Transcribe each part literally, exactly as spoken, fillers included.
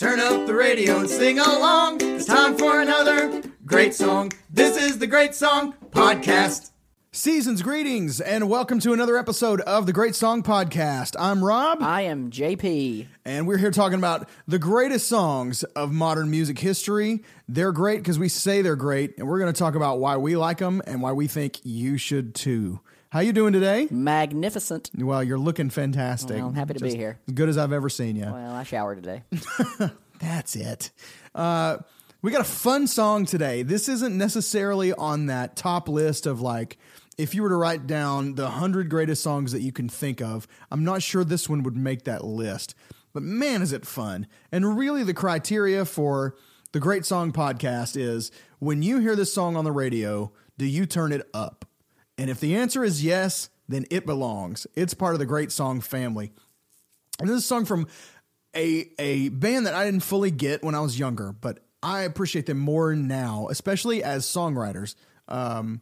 Turn up the radio and sing along. It's time for another great song. This is the Great Song Podcast. Season's greetings and welcome to another episode of the Great Song Podcast. I'm Rob. I am J P. And we're here talking about the greatest songs of modern music history. They're great because we say they're great, and we're going to talk about why we like them and why we think you should too. How you doing today? Magnificent. Well, you're looking fantastic. Well, I'm happy to Just be here. As good as I've ever seen you. Well, I showered today. That's it. Uh, we got a fun song today. This isn't necessarily on that top list of like, if you were to write down the one hundred greatest songs that you can think of, I'm not sure this one would make that list. But man, is it fun. And really the criteria for the Great Song Podcast is when you hear this song on the radio, do you turn it up? And if the answer is yes, then it belongs. It's part of the Great Song family. And this is a song from a a band that I didn't fully get when I was younger, but I appreciate them more now, especially as songwriters. Um,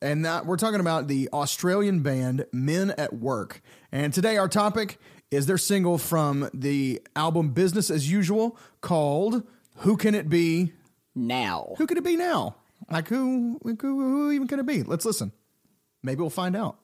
and that, we're talking about the Australian band Men at Work. And today our topic is their single from the album Business as Usual called Who Can It Be Now? Who Can It Be Now? Like who, who, who even can it be? Let's listen. Maybe we'll find out.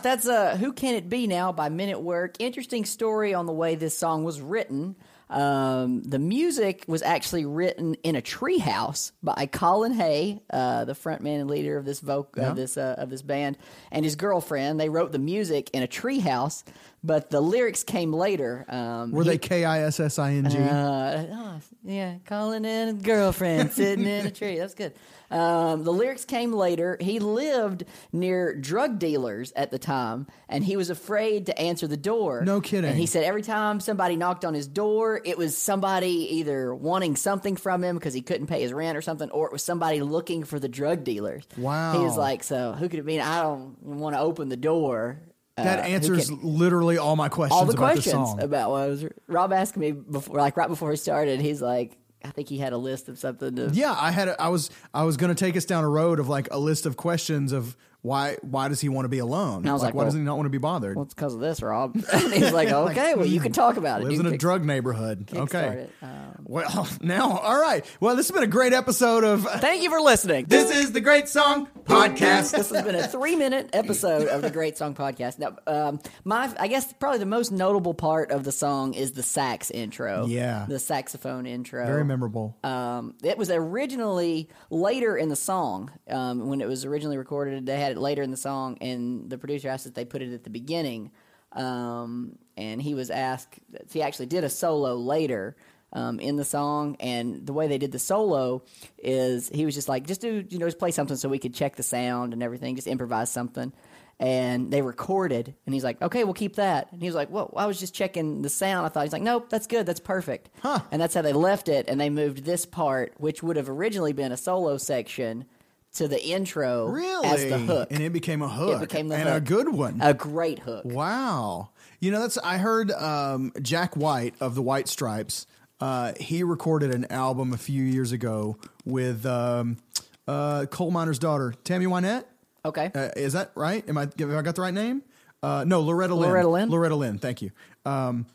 That's uh, Who Can It Be Now by Men at Work. Interesting story on the way this song was written. Um, the music was actually written in a treehouse by Colin Hay, uh, the frontman and leader of this voc- yeah. of this uh, of this band, and his girlfriend. They wrote the music in a treehouse, but the lyrics came later. Um, Were he, they K I S S I N G? Uh, oh, yeah, Colin and his girlfriend sitting in a tree. That's good. Um, the lyrics came later. He lived near drug dealers at the time, and he was afraid to answer the door. No kidding. And he said every time somebody knocked on his door, it was somebody either wanting something from him because he couldn't pay his rent or something, or it was somebody looking for the drug dealers. Wow. He was like, so who could it be? I don't want to open the door. That uh, answers can, literally all my questions all the about questions the song. About what I was, Rob asked me before, like right before he started, he's like, I think he had a list of something. To... Yeah, I had. A, I was. I was going to take us down a road of like a list of questions of why. Why does he want to be alone? And I was like, like why well, does he not want to be bothered? Well, it's because of this, Rob. And he's like, okay, well, you can talk about it. Lives in a kick, drug neighborhood. Okay. Um, well, now, all right. Well, this has been a great episode of. Thank you for listening. This is the Great Song Podcast. This has been a three-minute episode of the Great Song Podcast. Now, um, my, I guess probably the most notable part of the song is the sax intro. Yeah, the saxophone intro. Very memorable. Um, it was originally later in the song um, when it was originally recorded. They had it later in the song, and the producer asked that they put it at the beginning. Um, and he was asked – he actually did a solo later um, in the song, and the way they did the solo is he was just like, just do – you know, just play something so we could check the sound and everything, just improvise something. And they recorded, and he's like, okay, we'll keep that. And he was like, well, I was just checking the sound. I thought, he's like, nope, that's good. That's perfect. Huh. And that's how they left it, and they moved this part, which would have originally been a solo section, to the intro really? As the hook. And it became a hook. It became the and hook. And a good one. A great hook. Wow. You know, that's I heard um, Jack White of the White Stripes. Uh, he recorded an album a few years ago with um, uh, Coal Miner's Daughter, Tammy Wynette. Okay. Uh, is that right? Am I, have I got the right name? Uh, no, Loretta Lynn. Loretta Lynn. Loretta Lynn. Thank you. Um,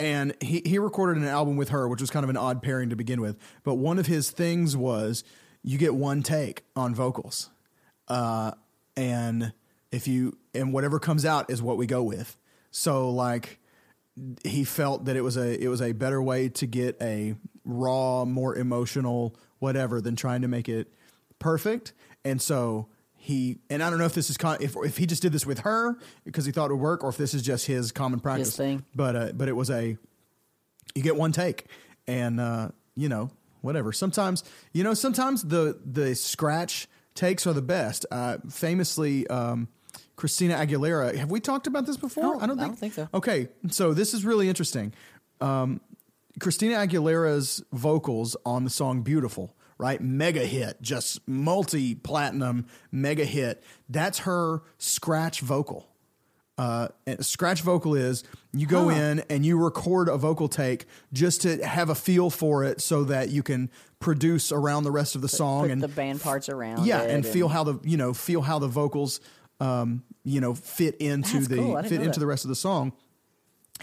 and he, he recorded an album with her, which was kind of an odd pairing to begin with. But one of his things was you get one take on vocals. Uh, and if you, and whatever comes out is what we go with. So like, he felt that it was a it was a better way to get a raw, more emotional whatever than trying to make it perfect. And so he and I don't know if this is con- if if he just did this with her because he thought it would work, or if this is just his common practice his thing. But uh, but it was a you get one take, and uh, you know whatever. Sometimes you know sometimes the the scratch takes are the best. Uh, famously. Um, Christina Aguilera. Have we talked about this before? No, I don't think, I don't think so. Okay. So this is really interesting. Um, Christina Aguilera's vocals on the song Beautiful, right? Mega hit, just multi-platinum mega hit. That's her scratch vocal. Uh, and scratch vocal is you go huh. in and you record a vocal take just to have a feel for it so that you can produce around the rest of the put, song put and the band parts around. Yeah. It and feel and how the, you know, feel how the vocals, um, you know, fit into That's the, cool. fit into that. the rest of the song.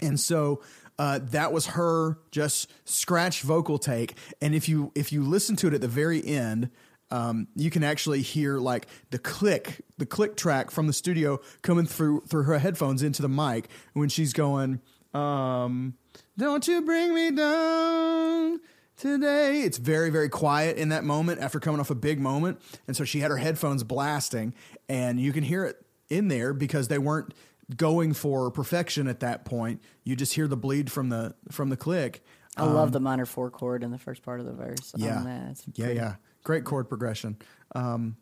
And so, uh, that was her just scratch vocal take. And if you, if you listen to it at the very end, um, you can actually hear like the click, the click track from the studio coming through, through her headphones into the mic when she's going, um, don't you bring me down today. It's very, very quiet in that moment after coming off a big moment. And so she had her headphones blasting and you can hear it in there because they weren't going for perfection at that point. You just hear the bleed from the, from the click. I um, love the minor four chord in the first part of the verse. Yeah. On that. It's yeah. Yeah. Great chord progression. Um,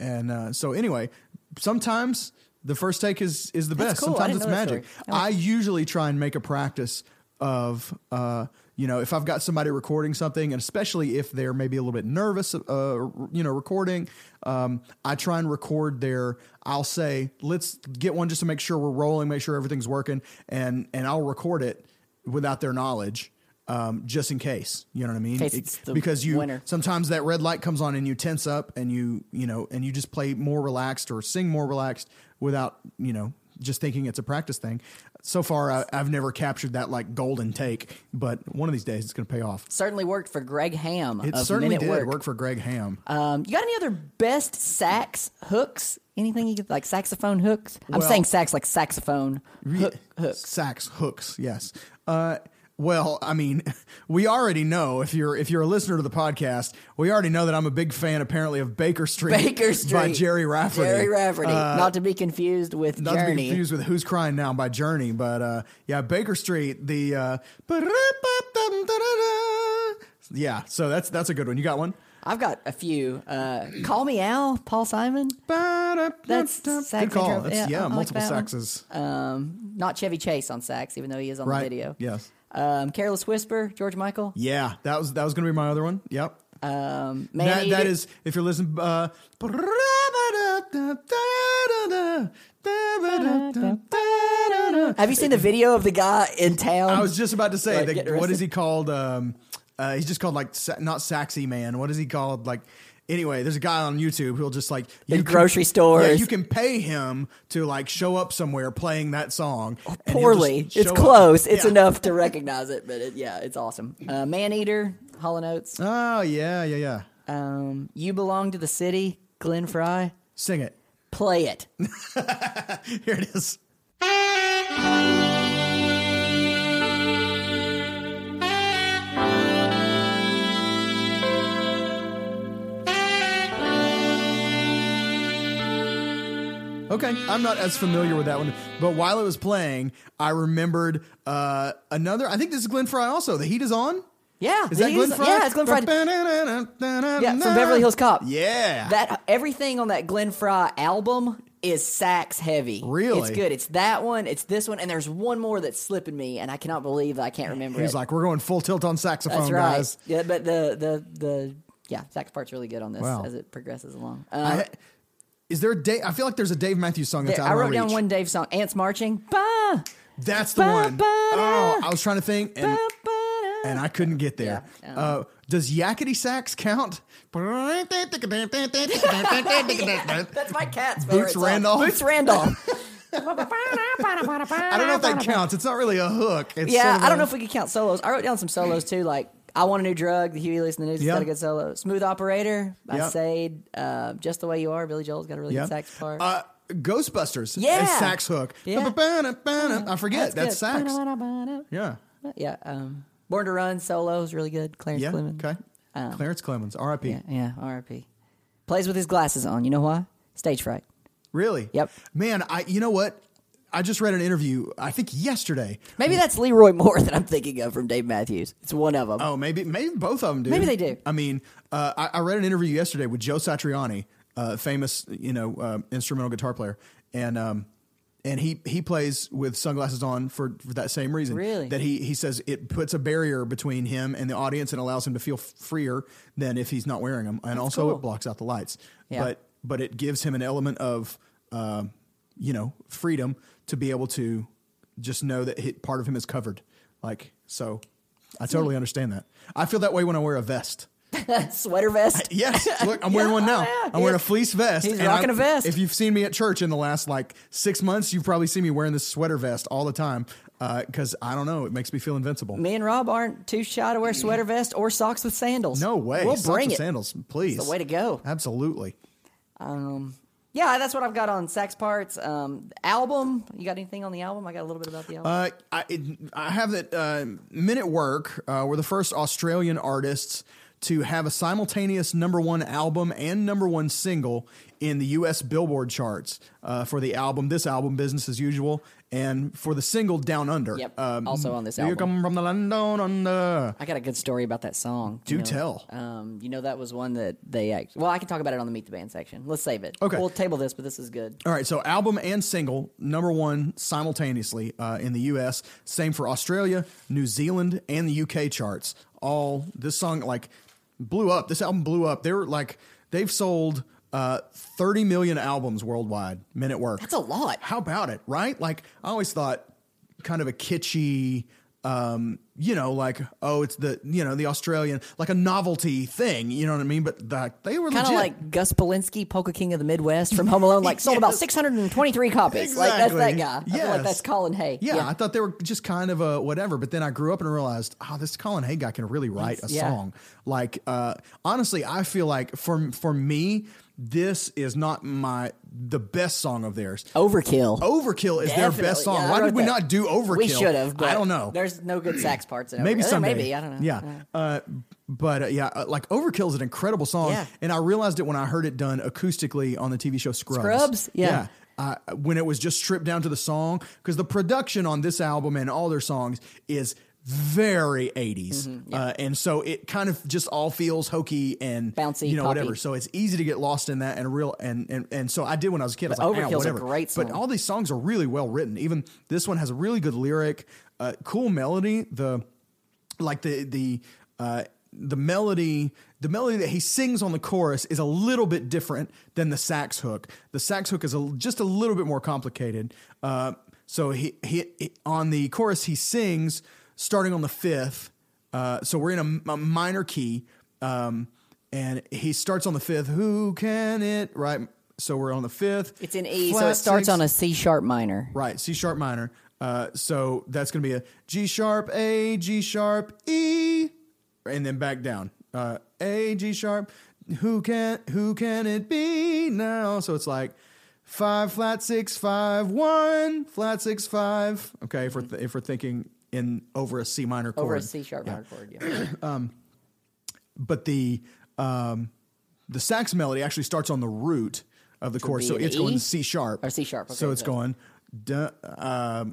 and, uh, so anyway, sometimes the first take is, is the That's best. Cool. Sometimes it's magic. I, I usually try and make a practice of, uh, you know, if I've got somebody recording something, and especially if they're maybe a little bit nervous, uh, you know, recording, um, I try and record their, I'll say, let's get one just to make sure we're rolling, make sure everything's working. And, and I'll record it without their knowledge, um, just in case, you know what I mean? It, because you, winner. sometimes that red light comes on and you tense up and you, you know, and you just play more relaxed or sing more relaxed without, you know, just thinking it's a practice thing. So far, I, I've never captured that like golden take, but one of these days it's going to pay off. Certainly worked for Greg Ham. It of certainly did work. work for Greg Ham. Um, you got any other best sax hooks? Anything you could, like saxophone hooks? Well, I'm saying sax like saxophone hook, hooks. Sax hooks, yes. Uh, well, I mean, we already know if you're if you're a listener to the podcast, we already know that I'm a big fan apparently of Baker Street, Baker Street. by Gerry Rafferty. Gerry Rafferty, uh, not to be confused with not Journey. Not to be confused with Who's Crying Now by Journey, but uh, yeah, Baker Street. The uh, yeah, so that's that's a good one. You got one? I've got a few. Uh, Call Me Al, Paul Simon. That's good call. That's, yeah, yeah multiple like saxes. Um, not Chevy Chase on sax, even though he is on right. the video. Yes. Um, Careless Whisper, George Michael. Yeah, that was that was going to be my other one. Yep. Um, man that that is if you're listening. Uh, Have you seen the video of the guy in town? I was just about to say, like, the, what is he called? Um, uh, he's just called like not Saxy Man. What is he called? Like. Anyway, there's a guy on YouTube who'll just like you in grocery can, stores. Yeah, you can pay him to like show up somewhere playing that song oh, poorly. It's close. Up. It's yeah. enough to recognize it, but it, yeah, it's awesome. Uh, Man Eater, Hall and Oates. Oh yeah, yeah, yeah. Um, You Belong to the City, Glenn Frey. Sing it. Play it. Here it is. Okay, I'm not as familiar with that one, but while it was playing, I remembered uh, another. I think this is Glenn Frey also. The Heat Is On? Yeah. Is that Glenn Frey? Yeah, it's Glenn Frey. Yeah, from Beverly Hills Cop. Yeah. That everything on that Glenn Frey album is sax heavy. Really? It's good. It's that one, it's this one, and there's one more that's slipping me, and I cannot believe that I can't remember He's it. He's like, we're going full tilt on saxophone, that's right. guys. Yeah, but the, the, the, yeah, sax part's really good on this wow. as it progresses along. Um, I, Is there a Dave? I feel like there's a Dave Matthews song that's there, out of I wrote down reach. one Dave song, Ants Marching. Bye. Ba-da. That's the Ba-ba-da. One. Oh, I was trying to think, and, and I couldn't get there. Yeah. Uh, does Yakety Sax count? Yeah, that's my cat's favorite. Boots Randolph. Boots Randolph. I don't know if that counts. It's not really a hook. It's yeah, sort of I don't know if we could count solos. I wrote down some solos too, like I Want a New Drug, the Huey Lewis and the News, yep. It's got a good solo. Smooth Operator by yep. Sade. Uh, Just the Way You Are, Billy Joel's got a really yep. good sax part. Uh, Ghostbusters. Yeah. It's sax hook. Yeah. I forget. That's, that's sax. Yeah. Yeah. Um, Born to Run solo is really good. Clarence yeah, Clemons. Okay. Um, Clarence Clemons, R I P. Yeah, yeah, R I P. Plays with his glasses on. You know why? Stage fright. Really? Yep. Man, I you know what? I just read an interview, I think yesterday. Maybe that's Leroy Moore that I'm thinking of from Dave Matthews. It's one of them. Oh, maybe maybe both of them do. Maybe they do. I mean, uh, I, I read an interview yesterday with Joe Satriani, uh, famous you know uh, instrumental guitar player, and um, and he, he plays with sunglasses on for, for that same reason. Really? That he he says it puts a barrier between him and the audience and allows him to feel freer than if he's not wearing them, and that's also cool. It blocks out the lights. Yeah. But but it gives him an element of, uh, you know, freedom to be able to just know that he, part of him is covered. Like, so I totally understand that. I feel that way when I wear a vest. Sweater vest? I, yes. Look, I'm yeah, wearing one now. Yeah. I'm wearing a fleece vest. He's rocking I, a vest. If you've seen me at church in the last, like, six months, you've probably seen me wearing this sweater vest all the time. Because, uh, I don't know, it makes me feel invincible. Me and Rob aren't too shy to wear sweater vest or socks with sandals. No way. We'll socks bring with it. Sandals, please. It's the way to go. Absolutely. Um, yeah, that's what I've got on sax parts. Um, album, you got anything on the album? I got a little bit about the album. Uh, I it, I have that uh, Men at Work uh, were the first Australian artists to have a simultaneous number one album and number one single in the U S Billboard charts uh, for the album, this album, Business as Usual, and for the single, Down Under. Yep, um, also on this album. You come from the land down under. I got a good story about that song. Do you know, tell. Um, you know, that was one that they actually... Well, I can talk about it on the Meet the Band section. Let's save it. Okay. We'll table this, but this is good. All right, so album and single, number one simultaneously uh, in the U S Same for Australia, New Zealand, and the U K charts. All this song, like... blew up. This album blew up. They were like, they've sold uh, thirty million albums worldwide, Men at Work. That's a lot. How about it, right? Like, I always thought kind of a kitschy, um, you know, like, oh, it's the, you know, the Australian, like a novelty thing, you know what I mean? But the, they were kind of like Gus Polinski, Polka King of the Midwest from Home Alone, like sold yes. about six hundred twenty-three copies. Exactly. Like, that's that guy. Yes. I feel like that's Colin Hay. Yeah, yeah, I thought they were just kind of a whatever, but then I grew up and realized, oh, this Colin Hay guy can really write He's, a yeah. song. Like, uh, honestly, I feel like for for me, this is not my the best song of theirs. Overkill. Overkill is Definitely. Their best song. Yeah, Why did we that. Not do Overkill? We should have. I don't know. There's no good sax parts in Overkill. Maybe someday. Maybe, I don't know. Yeah. Uh, uh, but uh, yeah, uh, like Overkill is an incredible song. Yeah. And I realized it when I heard it done acoustically on the T V show Scrubs. Scrubs? Yeah. yeah. Uh, when it was just stripped down to the song. Because the production on this album and all their songs is very eighties. Mm-hmm, yeah. uh, and so it kind of just all feels hokey and bouncy, you know, poppy. Whatever. So it's easy to get lost in that and real. And, and, and so I did when I was a kid. But I was like, Overkill's whatever. A great song. But all these songs are really well written. Even this one has a really good lyric, uh, cool melody. The like the the uh, the melody. The melody that he sings on the chorus is a little bit different than the sax hook. The sax hook is a, just a little bit more complicated. Uh, so he, he he on the chorus he sings. Starting on the fifth, uh, so we're in a, a minor key, um, and he starts on the fifth. Who can it? Right. So we're on the fifth. It's in E, so it starts six. On a C sharp minor. Right, C sharp minor. Uh, so that's going to be a G sharp, A, G sharp, E, and then back down. Uh, A, G sharp. Who can? Who can it be now? So it's like. Five flat six five one flat six five. Okay, if we're th- if we're thinking in over a C minor chord, over a C sharp yeah. minor chord. Yeah. um, but the um, the sax melody actually starts on the root of the Which chord, so it's E? Going to C sharp or C sharp. Okay, so it's going. Duh, uh,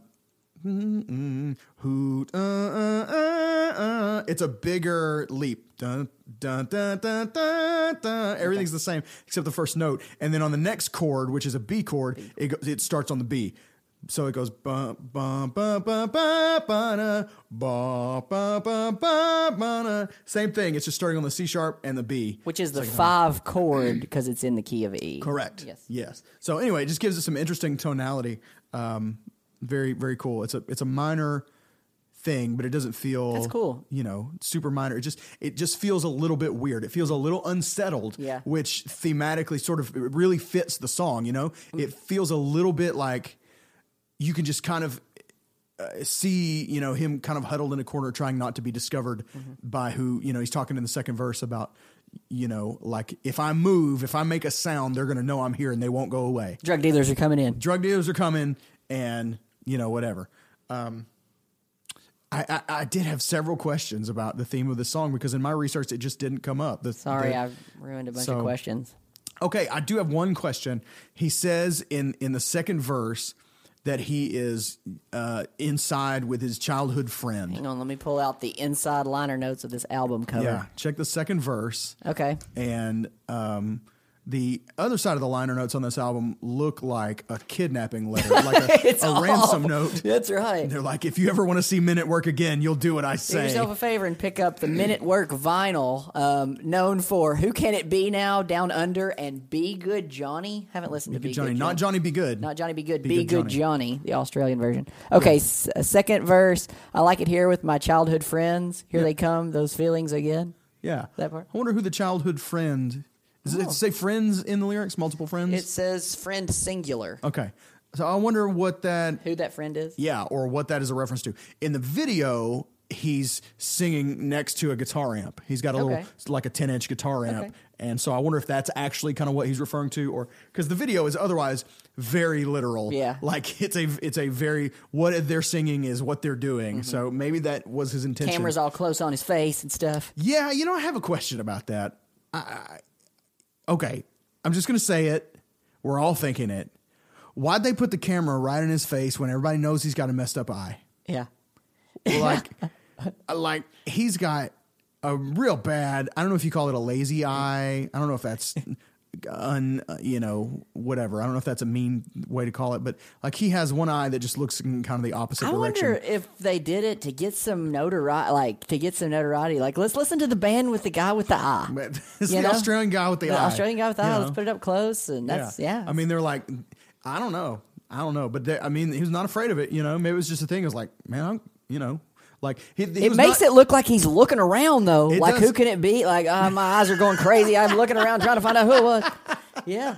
mm, who, uh, uh, uh, uh. It's a bigger leap. Dun, dun, dun, dun, dun, dun. Everything's okay. the same except the first note, and then on the next chord, which is a B chord, B. it go, it starts on the B. So it goes ba ba ba ba ba ba ba ba ba ba. Same thing. It's just starting on the C sharp and the B, which is the like, five oh. chord because it's in the key of E. Correct. Yes. Yes. So anyway, it just gives us some interesting tonality. Um, Very, very cool. It's a it's a minor thing, but it doesn't feel That's cool. You know, super minor. It just it just feels a little bit weird. It feels a little unsettled, yeah. which thematically sort of really fits the song, you know? Mm. It feels a little bit like you can just kind of Uh, see, you know, him kind of huddled in a corner trying not to be discovered mm-hmm. by who, you know, he's talking in the second verse about, you know, like if I move, if I make a sound, they're going to know I'm here and they won't go away. Drug dealers are coming in. Drug dealers are coming and, you know, whatever. Um, I, I, I did have several questions about the theme of the song because in my research, it just didn't come up. The, Sorry, the, I've ruined a bunch so, of questions. Okay, I do have one question. He says in, in the second verse... that he is uh, inside with his childhood friend. Hang on, let me pull out the inside liner notes of this album cover. Yeah, check the second verse. Okay. And um, the other side of the liner notes on this album look like a kidnapping letter, like a, a ransom note. That's right. And they're like, if you ever want to see Men at Work again, you'll do what I say. Do yourself a favor and pick up the Men at Work vinyl, um, known for Who Can It Be Now, Down Under, and Be Good Johnny. Haven't listened to Be Good Johnny. Not Johnny Be Good. Not Johnny Be Good. Be Good Johnny, the Australian version. Okay, s- second verse. I like it here with my childhood friends. Here they come, those feelings again. Yeah. That part. I wonder who the childhood friend Does it say friends in the lyrics? Multiple friends? It says friend singular. Okay. So I wonder what that... Who that friend is? Yeah, or what that is a reference to. In the video, he's singing next to a guitar amp. He's got a okay. little, like a ten-inch guitar amp. Okay. And so I wonder if that's actually kind of what he's referring to, or... Because the video is otherwise very literal. Yeah. Like, it's a it's a very... What they're singing is what they're doing. Mm-hmm. So maybe that was his intention. Camera's all close on his face and stuff. Yeah, you know, I have a question about that. I... I Okay, I'm just going to say it. We're all thinking it. Why'd they put the camera right in his face when everybody knows he's got a messed up eye? Yeah. Like, like he's got a real bad, I don't know if you call it a lazy eye. I don't know if that's, un, you know, whatever. I don't know if that's a mean way to call it. But, like, he has one eye that just looks in kind of the opposite I direction. I wonder if they did it to get some notoriety. Like, to get some notoriety. Like, let's listen to the band with the guy with the eye. It's the know? Australian guy with the, the eye. Australian guy with the you eye. Know? Let's put it up close. And that's, yeah. yeah. I mean, they're like, I don't know. I don't know. But, they, I mean, he was not afraid of it, you know. Maybe it was just a thing. It was like, man, I'm, you know. Like he, he It makes not, it look like he's looking around, though. Like, does. Who can it be? Like, oh, my eyes are going crazy. I'm looking around trying to find out who it was. Yeah.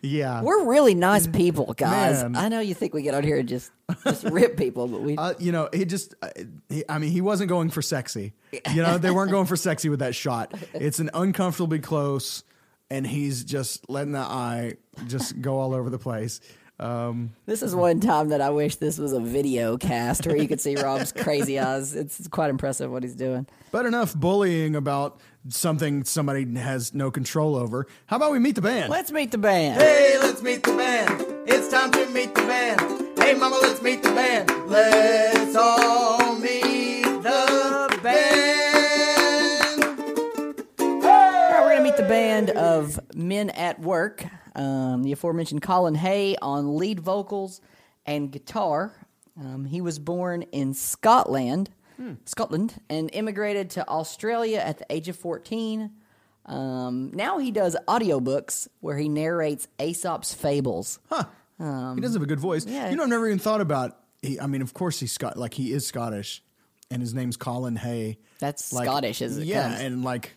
Yeah. We're really nice people, guys. Man. I know you think we get out here and just, just rip people, but we... Uh, you know, he just... Uh, he, I mean, he wasn't going for sexy. You know, they weren't going for sexy with that shot. It's an uncomfortably close, and he's just letting the eye just go all over the place. Um, this is one time that I wish this was a video cast where you could see Rob's crazy eyes. It's quite impressive what he's doing. But enough bullying about something somebody has no control over. How about we meet the band? Let's meet the band. Hey, let's meet the band. It's time to meet the band. Hey, mama, let's meet the band. Let's all meet the band. Hey! All right, we're going to meet the band of Men at Work. Um, the aforementioned Colin Hay on lead vocals and guitar. Um, he was born in Scotland, hmm. Scotland, and immigrated to Australia at the age of fourteen. Um, now he does audiobooks where he narrates Aesop's fables. Huh. Um, he does have a good voice. Yeah. You know, I've never even thought about. He, I mean, of course he's Scot. Like he is Scottish, and his name's Colin Hay. That's like, Scottish, as it yeah, comes. And like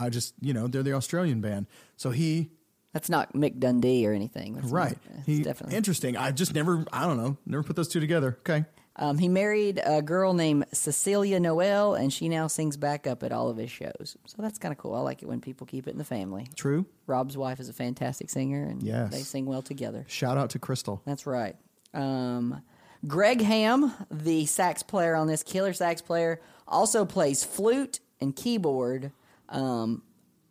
I just, you know, they're the Australian band, so he. That's not Mick Dundee or anything. That's right. Not, he, definitely. Interesting. I just never, I don't know, never put those two together. Okay. Um, he married a girl named Cecilia Noel, and she now sings backup at all of his shows. So that's kind of cool. I like it when people keep it in the family. True. Rob's wife is a fantastic singer, and yes. they sing well together. Shout out to Crystal. That's right. Um, Greg Ham, the sax player on this, killer sax player, also plays flute and keyboard. Um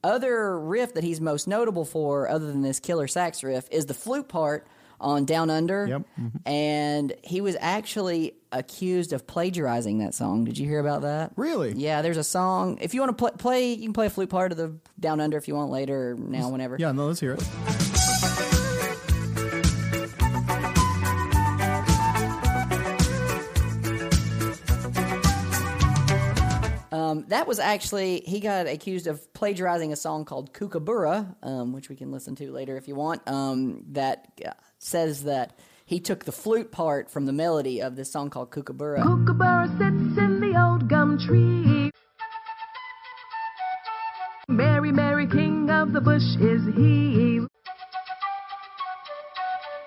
Other riff that he's most notable for, other than this killer sax riff, is the flute part on Down Under. Yep. Mm-hmm. And he was actually accused of plagiarizing that song. Did you hear about that? Really? Yeah, there's a song. If you want to pl- play, you can play a flute part of the Down Under if you want later or now, whenever. Yeah, no, let's hear it. Um, that was actually, he got accused of plagiarizing a song called Kookaburra, um, which we can listen to later if you want, um, that says that he took the flute part from the melody of this song called Kookaburra. Kookaburra sits in the old gum tree. Merry, merry king of the bush is he.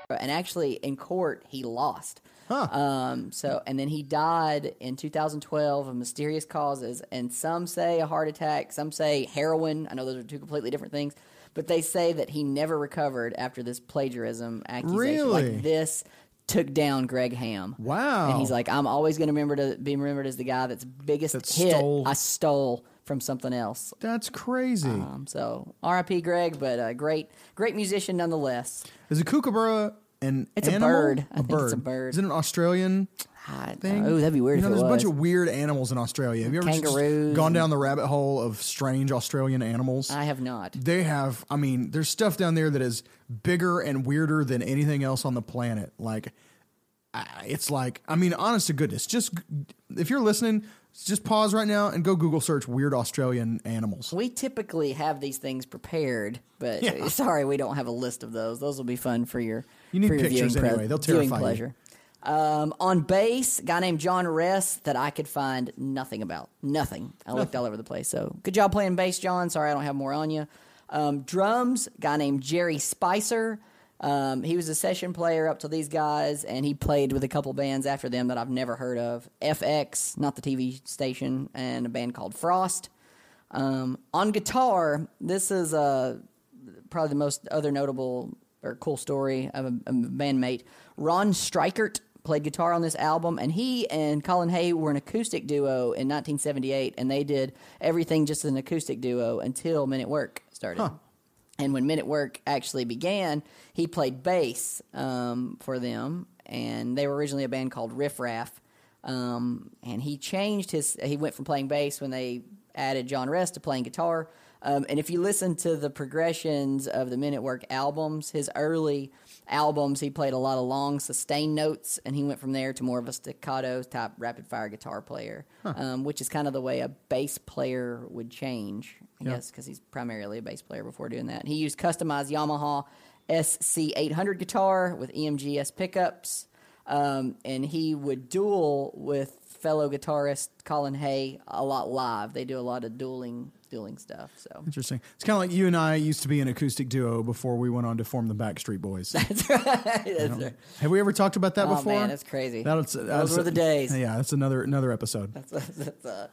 And actually, in court, he lost. Huh. Um, so, and then he died in two thousand twelve of mysterious causes. And some say a heart attack, some say heroin. I know those are two completely different things. But they say that he never recovered after this plagiarism accusation. Really? Like this took down Greg Ham. Wow. And he's like, I'm always going to remember to be remembered as the guy that's biggest that hit stole. I stole from something else. That's crazy. Um, so R I P Greg, but a great, great musician nonetheless. Is a kookaburra an it's animal? A bird. I a think bird. It's a bird. Is it an Australian thing? Oh, that'd be weird. You know, if it there's was. a bunch of weird animals in Australia. Have you ever Kangaroos. gone down the rabbit hole of strange Australian animals? I have not. They have. I mean, there's stuff down there that is bigger and weirder than anything else on the planet. Like, it's like, I mean, honest to goodness, just if you're listening, just pause right now and go Google search weird Australian animals. We typically have these things prepared, but yeah. sorry, we don't have a list of those. Those will be fun for your you need for your pictures viewing anyway. Pre- They'll terrify pleasure. You. Um, on bass, a guy named John Rees that I could find nothing about. Nothing. I nothing. looked all over the place. So good job playing bass, John. Sorry, I don't have more on you. Um, drums, a guy named Jerry Spicer. Um, he was a session player up to these guys, and he played with a couple bands after them that I've never heard of. F X, not the T V station, and a band called Frost. Um, on guitar, this is uh, probably the most other notable or cool story of a, a bandmate. Ron Strykert played guitar on this album, and he and Colin Hay were an acoustic duo in nineteen seventy-eight, and they did everything just as an acoustic duo until Men at Work started. Huh. And when Men at Work actually began, he played bass um, for them, and they were originally a band called Riff Raff. Um, and he changed his. He went from playing bass when they added John Rees to playing guitar. Um, and if you listen to the progressions of the Men at Work albums, his early albums, he played a lot of long sustained notes, and he went from there to more of a staccato type rapid fire guitar player, huh. um, which is kind of the way a bass player would change, I yep. guess, because he's primarily a bass player before doing that. And he used customized Yamaha S C eight hundred guitar with E M G S pickups, um, and he would duel with fellow guitarist Colin Hay a lot live. They do a lot of dueling. Dueling stuff. So interesting. It's kind of like you and I used to be an acoustic duo before we went on to form the Backstreet Boys. That's right. That's you know? right. Have we ever talked about that oh, before? Oh man, that's crazy. That's, that's, Those were the days. Yeah, that's another another episode. That's, that's, uh,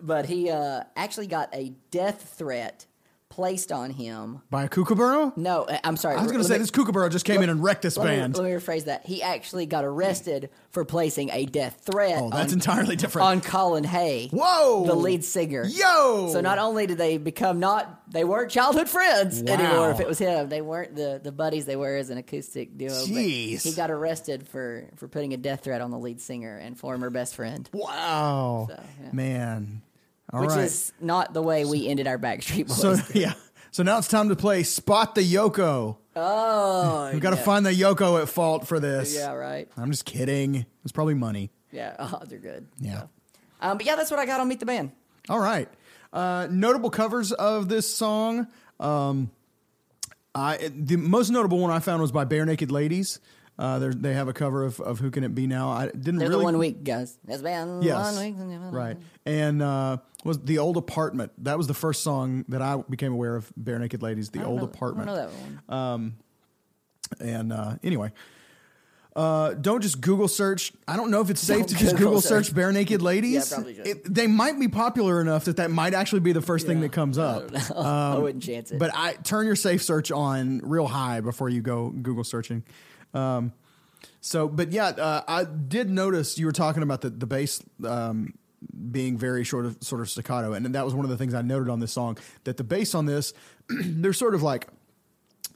but he uh, actually got a death threat placed on him by a kookaburra. No, I'm sorry. I was going to say me, this kookaburra just came let, in and wrecked this let band. Me, let me rephrase that. He actually got arrested for placing a death threat. Oh, that's on, entirely different. On Colin Hay, whoa, the lead singer. Yo. So not only did they become not, they weren't childhood friends wow. anymore. If it was him, they weren't the, the buddies they were as an acoustic duo. Jeez. But he got arrested for for putting a death threat on the lead singer and former best friend. Wow, so, yeah. man. All Which right. is not the way we ended our Backstreet Boys. So, yeah. So now it's time to play Spot the Yoko. Oh. We've got to yeah. find the Yoko at fault for this. Yeah, right. I'm just kidding. It's probably money. Yeah. Oh, they're good. Yeah. So. Um, but yeah, that's what I got on Meet the Band. All right. Uh, notable covers of this song. Um, I The most notable one I found was by Bare Naked Ladies. Uh, they have a cover of, of Who Can It Be Now. I didn't They're really the one week guys. That's been yes. one week, right? And uh, was The Old Apartment. That was the first song that I became aware of. Bare Naked Ladies, The Old know, Apartment. I don't know that one. Um, and uh, anyway, uh, don't just Google search. I don't know if it's safe don't to just Google, Google search Bare Naked Ladies. Yeah, probably it, they might be popular enough that that might actually be the first yeah. thing that comes up. I, um, I wouldn't chance it. But I turn your safe search on real high before you go Google searching. Um, so, but yeah, uh, I did notice you were talking about the, the bass, um, being very short of sort of staccato. And that was one of the things I noted on this song, that the bass on this, there's sort of like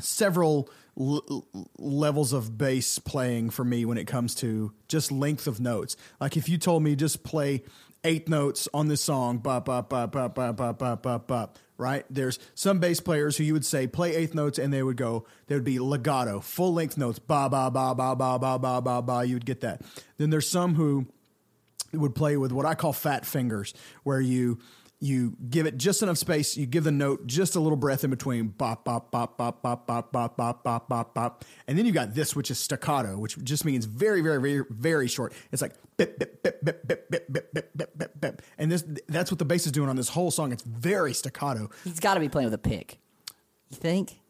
several l- levels of bass playing for me when it comes to just length of notes. Like if you told me just play eighth notes on this song, bop, bop, bop, bop, bop, bop, bop, bop, bop. Right? There's some bass players who you would say play eighth notes and they would go, there would be legato, full length notes, ba, ba, ba, ba, ba, ba, ba, ba, ba, you would get that. Then there's some who would play with what I call fat fingers, where you you give it just enough space, you give the note just a little breath in between, bop, bop, bop, bop, bop, bop, bop, bop, bop, bop, bop. And then you've got this, which is staccato, which just means very, very, very, very short. It's like bip, bip, bip, bip, bip, bip, bip, bip, bip, bip, bip. And this, that's what the bass is doing on this whole song. It's very staccato. He's got to be playing with a pick. You think?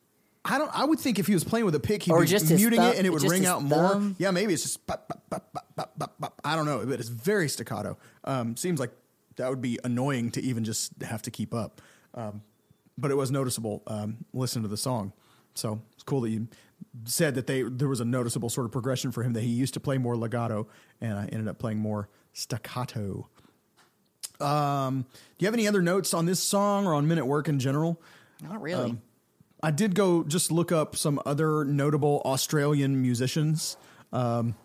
I don't. I would think if he was playing with a pick, he'd or be just muting thumb, it and it would ring out more. Thumb. Yeah, maybe it's just bop, bop, bop, bop, bop, bop, bop. I don't know, but it's very staccato. Um, seems like that would be annoying to even just have to keep up. Um, but it was noticeable. Um, listen to the song. So it's cool that you said that they there was a noticeable sort of progression for him, that he used to play more legato and I ended up playing more staccato. Um, do you have any other notes on this song or on Men at Work in general? Not really. Um, I did go just look up some other notable Australian musicians, um,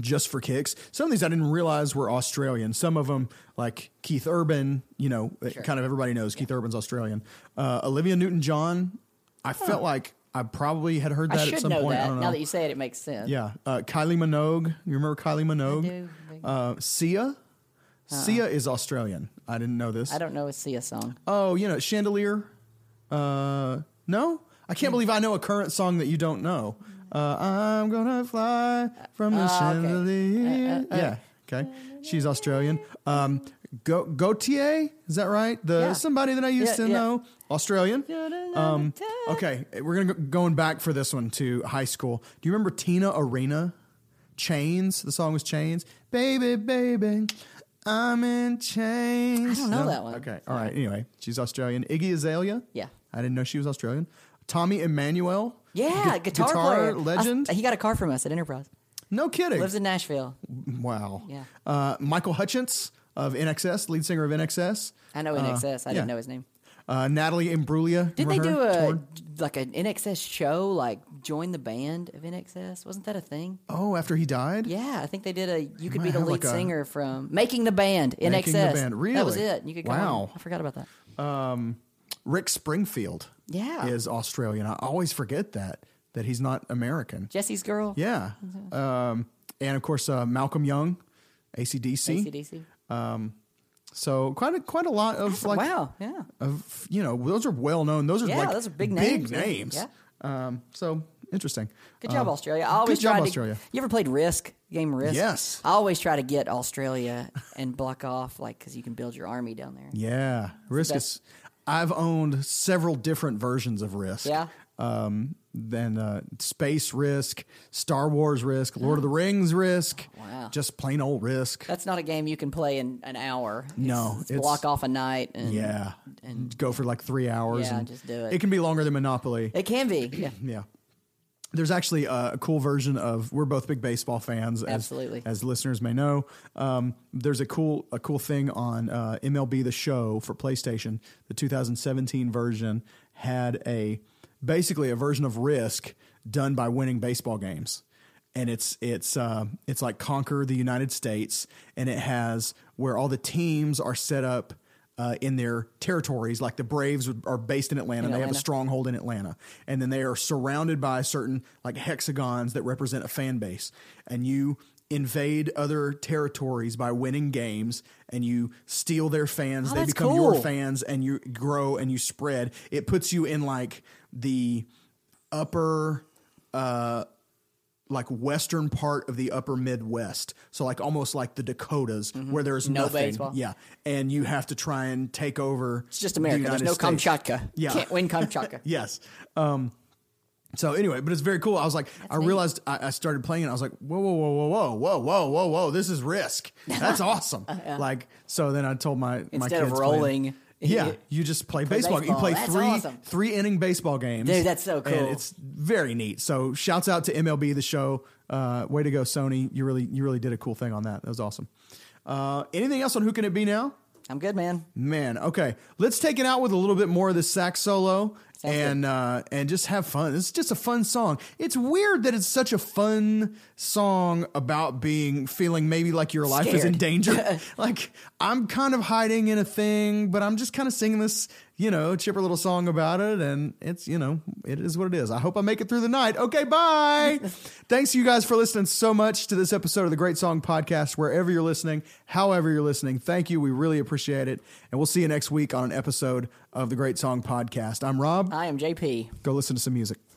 just for kicks. Some of these I didn't realize were Australian. Some of them, like Keith Urban, you know, sure. kind of everybody knows yeah. Keith Urban's Australian. Uh, Olivia Newton-John, I oh. felt like I probably had heard that I at some know point. That. I don't know. Now that you say it, it makes sense. Yeah. Uh, Kylie Minogue. You remember Kylie Minogue? I do. Uh, Sia. Uh-uh. Sia is Australian. I didn't know this. I don't know a Sia song. Oh, you know, Chandelier. Uh... No? I can't believe I know a current song that you don't know. Uh, I'm gonna fly from the uh, chandelier. Okay. Uh, uh, yeah, okay. She's Australian. Um, Go- Gautier, is that right? The yeah. Somebody that I used yeah, to yeah. know. Australian. Um, okay, we're gonna go- going back for this one to high school. Do you remember Tina Arena? Chains? The song was Chains. Baby, baby, I'm in chains. I don't know no? that one. Okay, all right. Anyway, she's Australian. Iggy Azalea? Yeah. I didn't know she was Australian. Tommy Emmanuel. Yeah, gu- guitar, guitar player. legend. I, he got a car from us at Enterprise. No kidding. Lives in Nashville. Wow. Yeah. Uh, Michael Hutchence of I N X S, lead singer of I N X S. I know I N X S. Uh, I didn't yeah. know his name. Uh, Natalie Imbruglia. Did they do her? a like an I N X S show, like join the band of I N X S? Wasn't that a thing? Oh, after he died? Yeah, I think they did a, you could be the lead like singer a, from Making the Band, I N X S. Making the Band, really? That was it. You could go wow. on. I forgot about that. Um... Rick Springfield yeah. is Australian. I always forget that, that he's not American. Jesse's girl. Yeah. Um, and, of course, uh, Malcolm Young, A C D C. A C D C. Um, so quite a, quite a lot of, like, wow, yeah. of, you know, those are well-known. Those are, yeah, like, those are big names. Big names. Yeah. Um, so, interesting. Good job, um, Australia. I always good job, to, Australia. You ever played Risk, game Risk? Yes. I always try to get Australia and block off, like, because you can build your army down there. Yeah. Risk so is... I've owned several different versions of Risk. Yeah. Um, then uh, Space Risk, Star Wars Risk, Lord mm. of the Rings Risk. Oh, wow. Just plain old Risk. That's not a game you can play in an hour. It's, no. It's it's, block off a night. And, yeah. And go for like three hours. Yeah, and just do it. It can be longer than Monopoly. It can be. Yeah. yeah. There's actually a cool version of, we're both big baseball fans, as, absolutely, as listeners may know. Um, there's a cool a cool thing on uh, M L B The Show for PlayStation. The two thousand seventeen version had a basically a version of Risk done by winning baseball games, and it's it's uh, it's like Conquer the United States, and it has where all the teams are set up. Uh, in their territories, like the Braves are based in Atlanta. In Atlanta. They have a stronghold in Atlanta. And then they are surrounded by certain like hexagons that represent a fan base. And you invade other territories by winning games and you steal their fans. Oh, they become cool. your fans and you grow and you spread. It puts you in like the upper... Uh, like western part of the upper Midwest. So like almost like the Dakotas mm-hmm. where there's no nothing. Baseball. Yeah. And you have to try and take over. It's just America. The there's no States. Kamchatka. Yeah. Can't win Kamchatka. yes. Um, so anyway, but it's very cool. I was like, That's I neat. realized I, I started playing and I was like, whoa, whoa, whoa, whoa, whoa, whoa, whoa, whoa, whoa. This is Risk. That's awesome. uh, yeah. Like, so then I told my, Instead my kids of rolling. Playing, Yeah, you just play, play baseball. baseball. You play that's three awesome. three inning baseball games. Dude, that's so cool. And it's very neat. So shouts out to M L B The Show. Uh, way to go, Sony. You really you really did a cool thing on that. That was awesome. Uh, anything else on Who Can It Be Now? I'm good, man. Man, okay. Let's take it out with a little bit more of this sax solo Sounds and uh, and just have fun. It's just a fun song. It's weird that it's such a fun song about being feeling maybe like your Scared. life is in danger. Like I'm kind of hiding in a thing, but I'm just kind of singing this you know, chipper little song about it. And it's, you know, it is what it is. I hope I make it through the night. Okay, bye. Thanks you guys for listening so much to this episode of the Great Song Podcast, wherever you're listening, however you're listening. Thank you. We really appreciate it. And we'll see you next week on an episode of the Great Song Podcast. I'm Rob. I am J P. Go listen to some music.